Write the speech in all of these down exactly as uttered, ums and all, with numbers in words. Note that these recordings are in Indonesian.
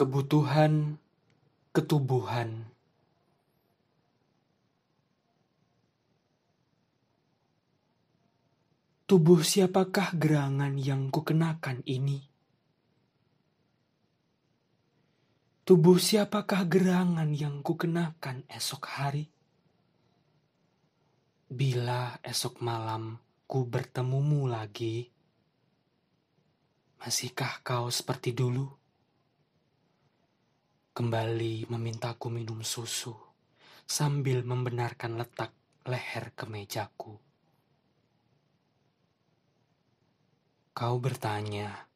Kebutuhan ketubuhan. Tubuh siapakah gerangan yang kukenakan ini? Tubuh siapakah gerangan yang kukenakan esok hari? Bila esok malam ku bertemumu lagi, masihkah kau seperti dulu? Kembali memintaku minum susu sambil membenarkan letak leher kemejaku. Kau bertanya,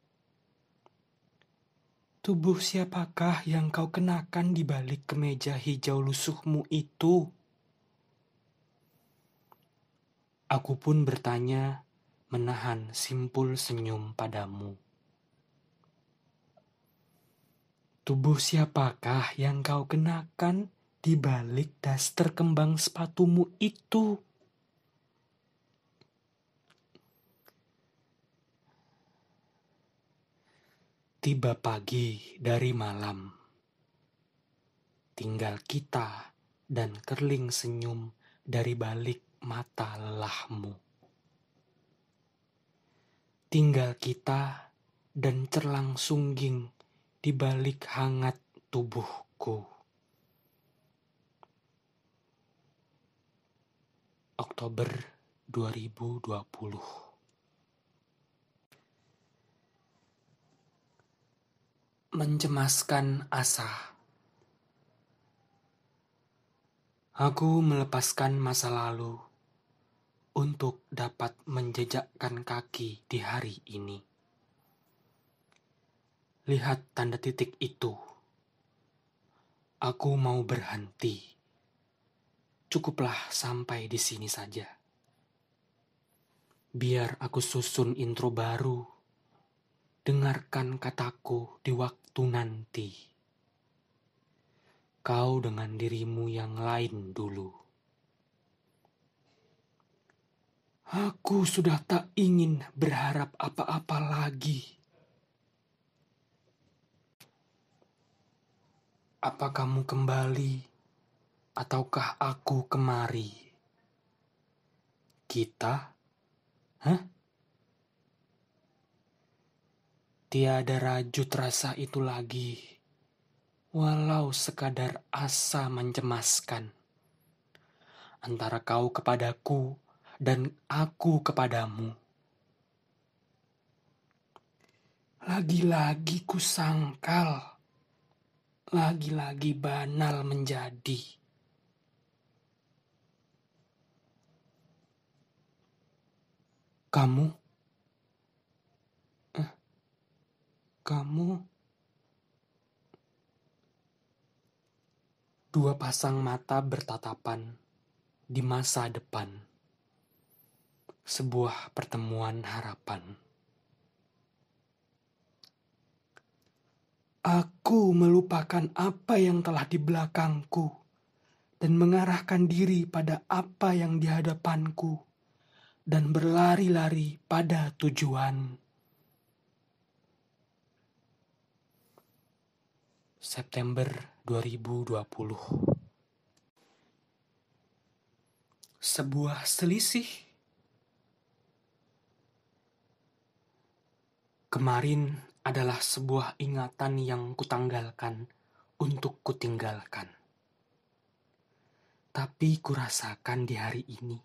tubuh siapakah yang kau kenakan di balik kemeja hijau lusuhmu itu? Aku pun bertanya, menahan simpul senyum padamu. Tubuh siapakah yang kau kenakan di balik daster kembang sepatumu itu? Tiba pagi dari malam, tinggal kita dan kerling senyum dari balik mata lelahmu. Tinggal kita dan cerlang sungging di balik hangat tubuhku. Oktober dua ribu dua puluh. Mencemaskan asa. Aku melepaskan masa lalu untuk dapat menjejakkan kaki di hari ini. Lihat tanda titik itu. Aku mau berhenti. Cukuplah sampai di sini saja. Biar aku susun intro baru. Dengarkan kataku di waktu nanti. Kau dengan dirimu yang lain dulu. Aku sudah tak ingin berharap apa-apa lagi. Apa kamu kembali, ataukah aku kemari? Kita? Hah? Tiada rajut rasa itu lagi, walau sekadar asa mencemaskan. Antara kau kepadaku dan aku kepadamu. Lagi-lagi ku sangkal, lagi-lagi banal menjadi. Kamu? Kamu, dua pasang mata bertatapan di masa depan, sebuah pertemuan harapan. Aku melupakan apa yang telah di belakangku dan mengarahkan diri pada apa yang di hadapanku dan berlari-lari pada tujuan. September dua ribu dua puluh. Sebuah selisih. Kemarin adalah sebuah ingatan yang kutanggalkan untuk kutinggalkan. Tapi kurasakan di hari ini,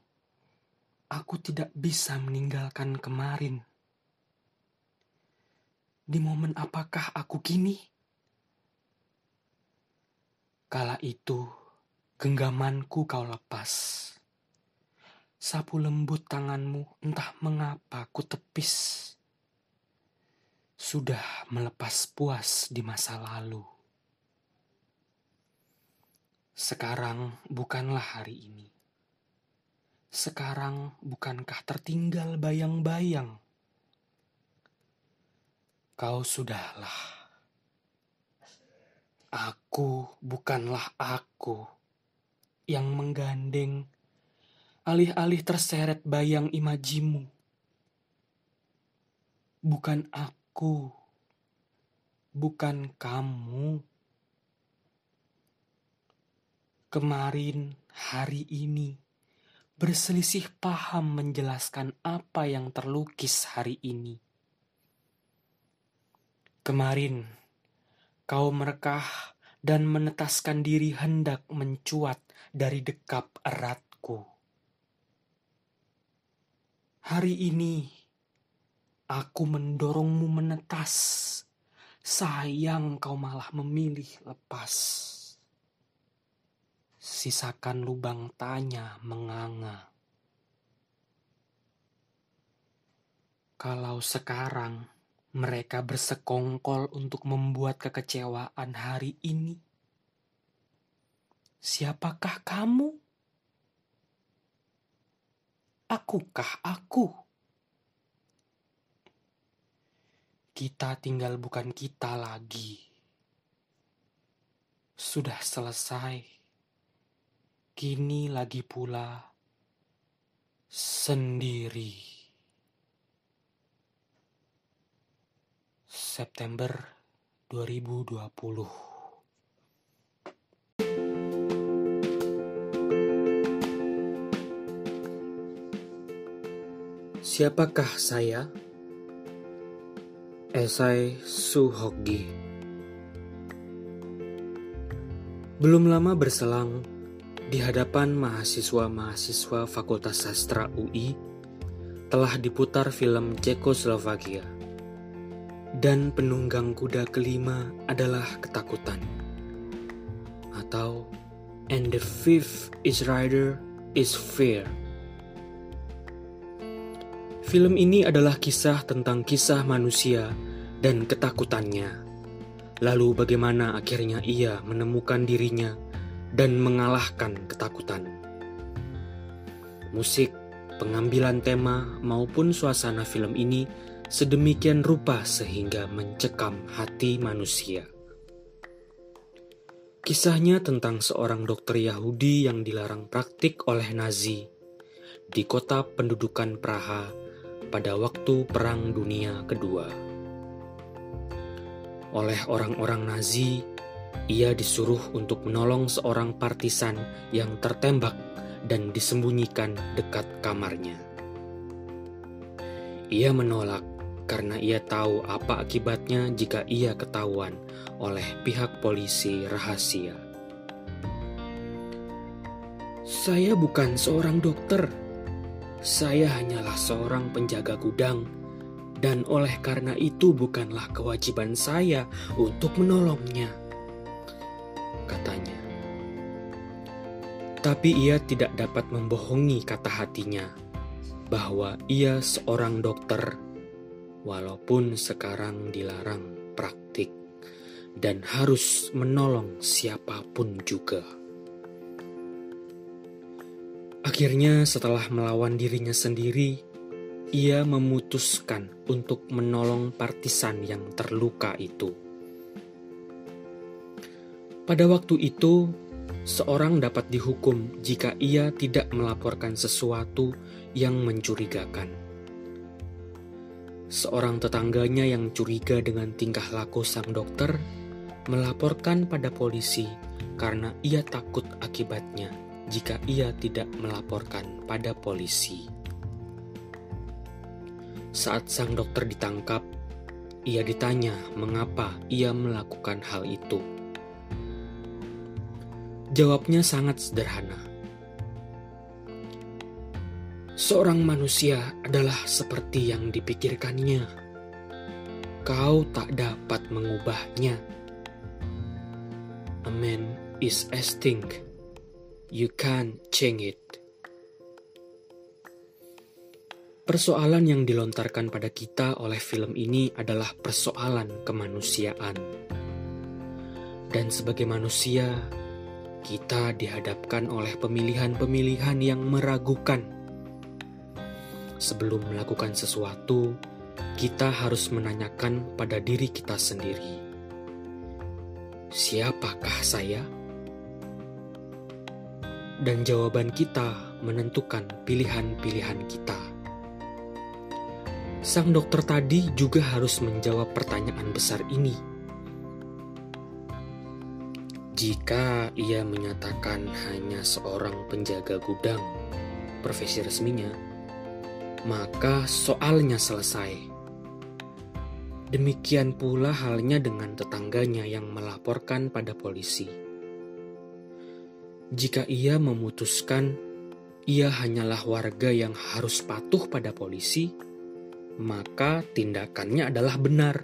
aku tidak bisa meninggalkan kemarin. Di momen apakah aku kini? Kala itu, genggamanku kau lepas. Sapu lembut tanganmu entah mengapa ku tepis. Sudah melepas puas di masa lalu. Sekarang bukanlah hari ini. Sekarang bukankah tertinggal bayang-bayang? Kau sudahlah. Aku bukanlah aku yang menggandeng alih-alih terseret bayang imajimu. Bukan aku bukan kamu. Kemarin hari ini berselisih paham menjelaskan apa yang terlukis hari ini. Kemarin kau merekah dan menetaskan diri hendak mencuat dari dekap eratku. Hari ini aku mendorongmu menetas. Sayang kau malah memilih lepas. Sisakan lubang tanya menganga. Kalau sekarang mereka bersekongkol untuk membuat kekecewaan hari ini, siapakah kamu? Akukah aku? Kita tinggal bukan kita lagi. Sudah selesai. Kini lagi pula sendiri. September dua ribu dua puluh. Siapakah saya? Esai Soe Hok Gie. Belum lama berselang, di hadapan mahasiswa-mahasiswa Fakultas Sastra U I telah diputar film Cekoslovakia, dan penunggang kuda kelima adalah ketakutan, atau and the fifth is rider is fear. Film ini adalah kisah tentang kisah manusia dan ketakutannya. Lalu bagaimana akhirnya ia menemukan dirinya dan mengalahkan ketakutan. Musik, pengambilan tema maupun suasana film ini sedemikian rupa sehingga mencekam hati manusia. Kisahnya tentang seorang dokter Yahudi yang dilarang praktik oleh Nazi di kota pendudukan Praha pada waktu Perang Dunia Kedua. Oleh orang-orang Nazi, ia disuruh untuk menolong seorang partisan yang tertembak dan disembunyikan dekat kamarnya. Ia menolak karena ia tahu apa akibatnya jika ia ketahuan oleh pihak polisi rahasia. Saya bukan seorang dokter. Saya hanyalah seorang penjaga gudang, dan oleh karena itu bukanlah kewajiban saya untuk menolongnya, katanya. Tapi ia tidak dapat membohongi kata hatinya bahwa ia seorang dokter, walaupun sekarang dilarang praktik dan harus menolong siapapun juga. Akhirnya setelah melawan dirinya sendiri, ia memutuskan untuk menolong partisan yang terluka itu. Pada waktu itu, seorang dapat dihukum jika ia tidak melaporkan sesuatu yang mencurigakan. Seorang tetangganya yang curiga dengan tingkah laku sang dokter melaporkan pada polisi karena ia takut akibatnya jika ia tidak melaporkan pada polisi. Saat sang dokter ditangkap, ia ditanya mengapa ia melakukan hal itu. Jawabnya sangat sederhana. Seorang manusia adalah seperti yang dipikirkannya. Kau tak dapat mengubahnya. A man is extinct. You can't change it. Persoalan yang dilontarkan pada kita oleh film ini adalah persoalan kemanusiaan. Dan sebagai manusia, kita dihadapkan oleh pemilihan-pemilihan yang meragukan. Sebelum melakukan sesuatu, kita harus menanyakan pada diri kita sendiri. Siapakah saya? Dan jawaban kita menentukan pilihan-pilihan kita. Sang dokter tadi juga harus menjawab pertanyaan besar ini Jika ia menyatakan hanya seorang penjaga gudang, profesi resminya, maka soalnya selesai. Demikian pula halnya dengan tetangganya yang melaporkan pada polisi. Jika ia memutuskan ia hanyalah warga yang harus patuh pada polisi, maka tindakannya adalah benar.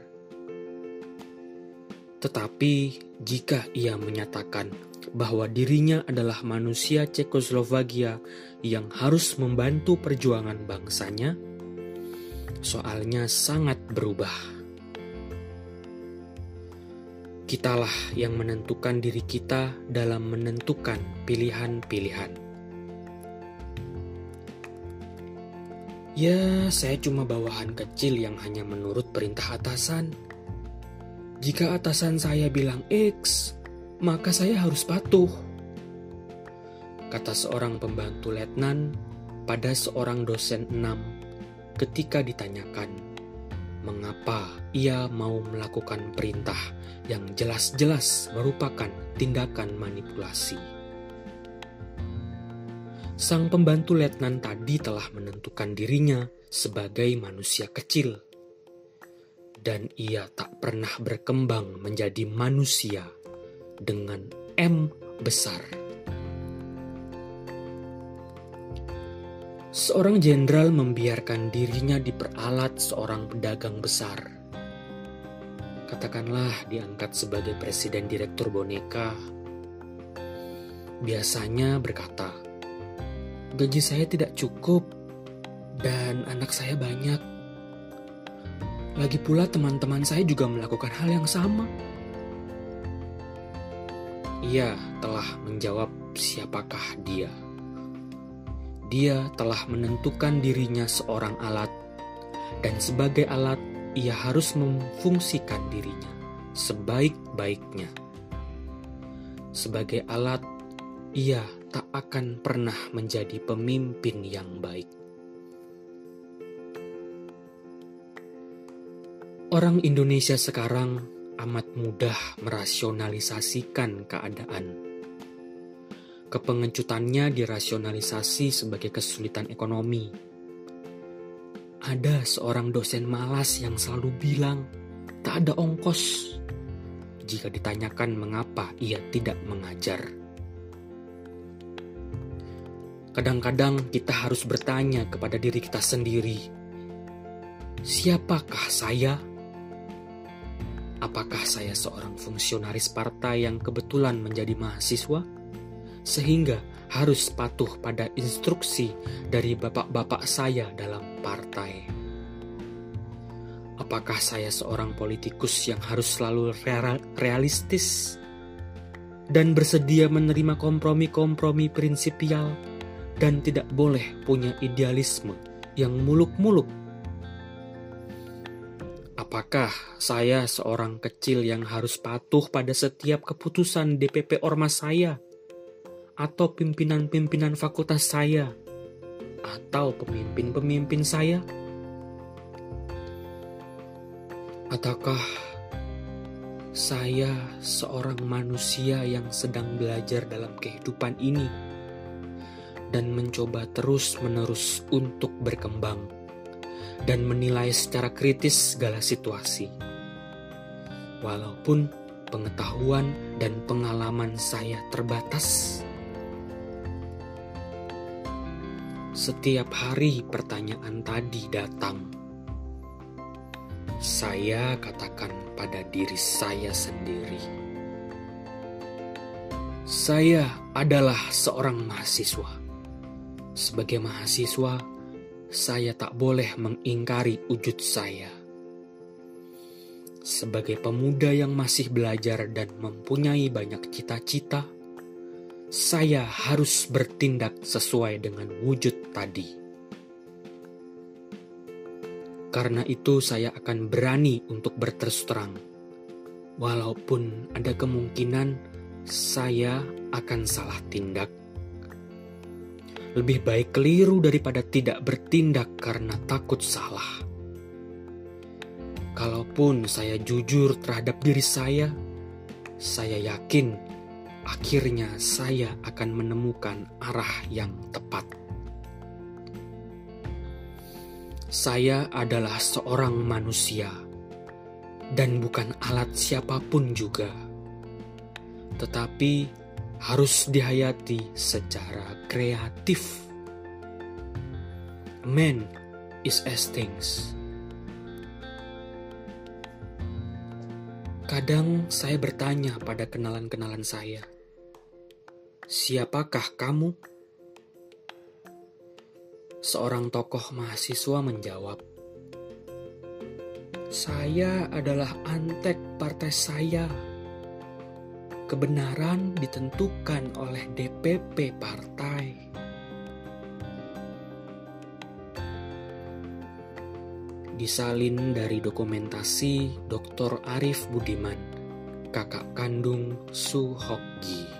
Tetapi jika ia menyatakan bahwa dirinya adalah manusia Cekoslovakia yang harus membantu perjuangan bangsanya, soalnya sangat berubah. Kitalah yang menentukan diri kita dalam menentukan pilihan-pilihan. Ya, saya cuma bawahan kecil yang hanya menurut perintah atasan. Jika atasan saya bilang X, maka saya harus patuh, kata seorang pembantu letnan pada seorang dosen enam ketika ditanyakan mengapa ia mau melakukan perintah yang jelas-jelas merupakan tindakan manipulasi. Sang pembantu letnan tadi telah menentukan dirinya sebagai manusia kecil, dan ia tak pernah berkembang menjadi manusia dengan M besar. Seorang jenderal membiarkan dirinya diperalat seorang pedagang besar. Katakanlah diangkat sebagai presiden direktur boneka. Biasanya berkata, gaji saya tidak cukup dan anak saya banyak. Lagi pula teman-teman saya juga melakukan hal yang sama. Ia telah menjawab siapakah dia. Dia telah menentukan dirinya seorang alat, dan sebagai alat ia harus memfungsikan dirinya sebaik-baiknya. Sebagai alat, ia tak akan pernah menjadi pemimpin yang baik. Orang Indonesia sekarang amat mudah merasionalisasikan keadaan. Kepengecutannya dirasionalisasi sebagai kesulitan ekonomi. Ada seorang dosen malas yang selalu bilang, tak ada ongkos, jika ditanyakan mengapa ia tidak mengajar. Kadang-kadang kita harus bertanya kepada diri kita sendiri, siapakah saya? Apakah saya seorang fungsionaris partai yang kebetulan menjadi mahasiswa? Sehingga harus patuh pada instruksi dari bapak-bapak saya dalam partai. Apakah saya seorang politikus yang harus selalu realistis dan bersedia menerima kompromi-kompromi prinsipial dan tidak boleh punya idealisme yang muluk-muluk? Apakah saya seorang kecil yang harus patuh pada setiap keputusan D P P ormas saya? Atau pimpinan-pimpinan fakultas saya, atau pemimpin-pemimpin saya? Ataukah saya seorang manusia yang sedang belajar dalam kehidupan ini dan mencoba terus-menerus untuk berkembang dan menilai secara kritis segala situasi, walaupun pengetahuan dan pengalaman saya terbatas? Setiap hari pertanyaan tadi datang. Saya katakan pada diri saya sendiri, saya adalah seorang mahasiswa. Sebagai mahasiswa, saya tak boleh mengingkari wujud saya. Sebagai pemuda yang masih belajar dan mempunyai banyak cita-cita, saya harus bertindak sesuai dengan wujud tadi. Karena itu saya akan berani untuk berterus terang, walaupun ada kemungkinan saya akan salah tindak. Lebih baik keliru daripada tidak bertindak karena takut salah. Kalaupun saya jujur terhadap diri saya, saya yakin akhirnya saya akan menemukan arah yang tepat. Saya adalah seorang manusia dan bukan alat siapapun juga, tetapi harus dihayati secara kreatif. Man is as things. Kadang saya bertanya pada kenalan-kenalan saya, "Siapakah kamu?" Seorang tokoh mahasiswa menjawab, "Saya adalah antek partai saya. Kebenaran ditentukan oleh D P P partai." Disalin dari dokumentasi doktor Arief Budiman, kakak kandung Soe Hok Gie.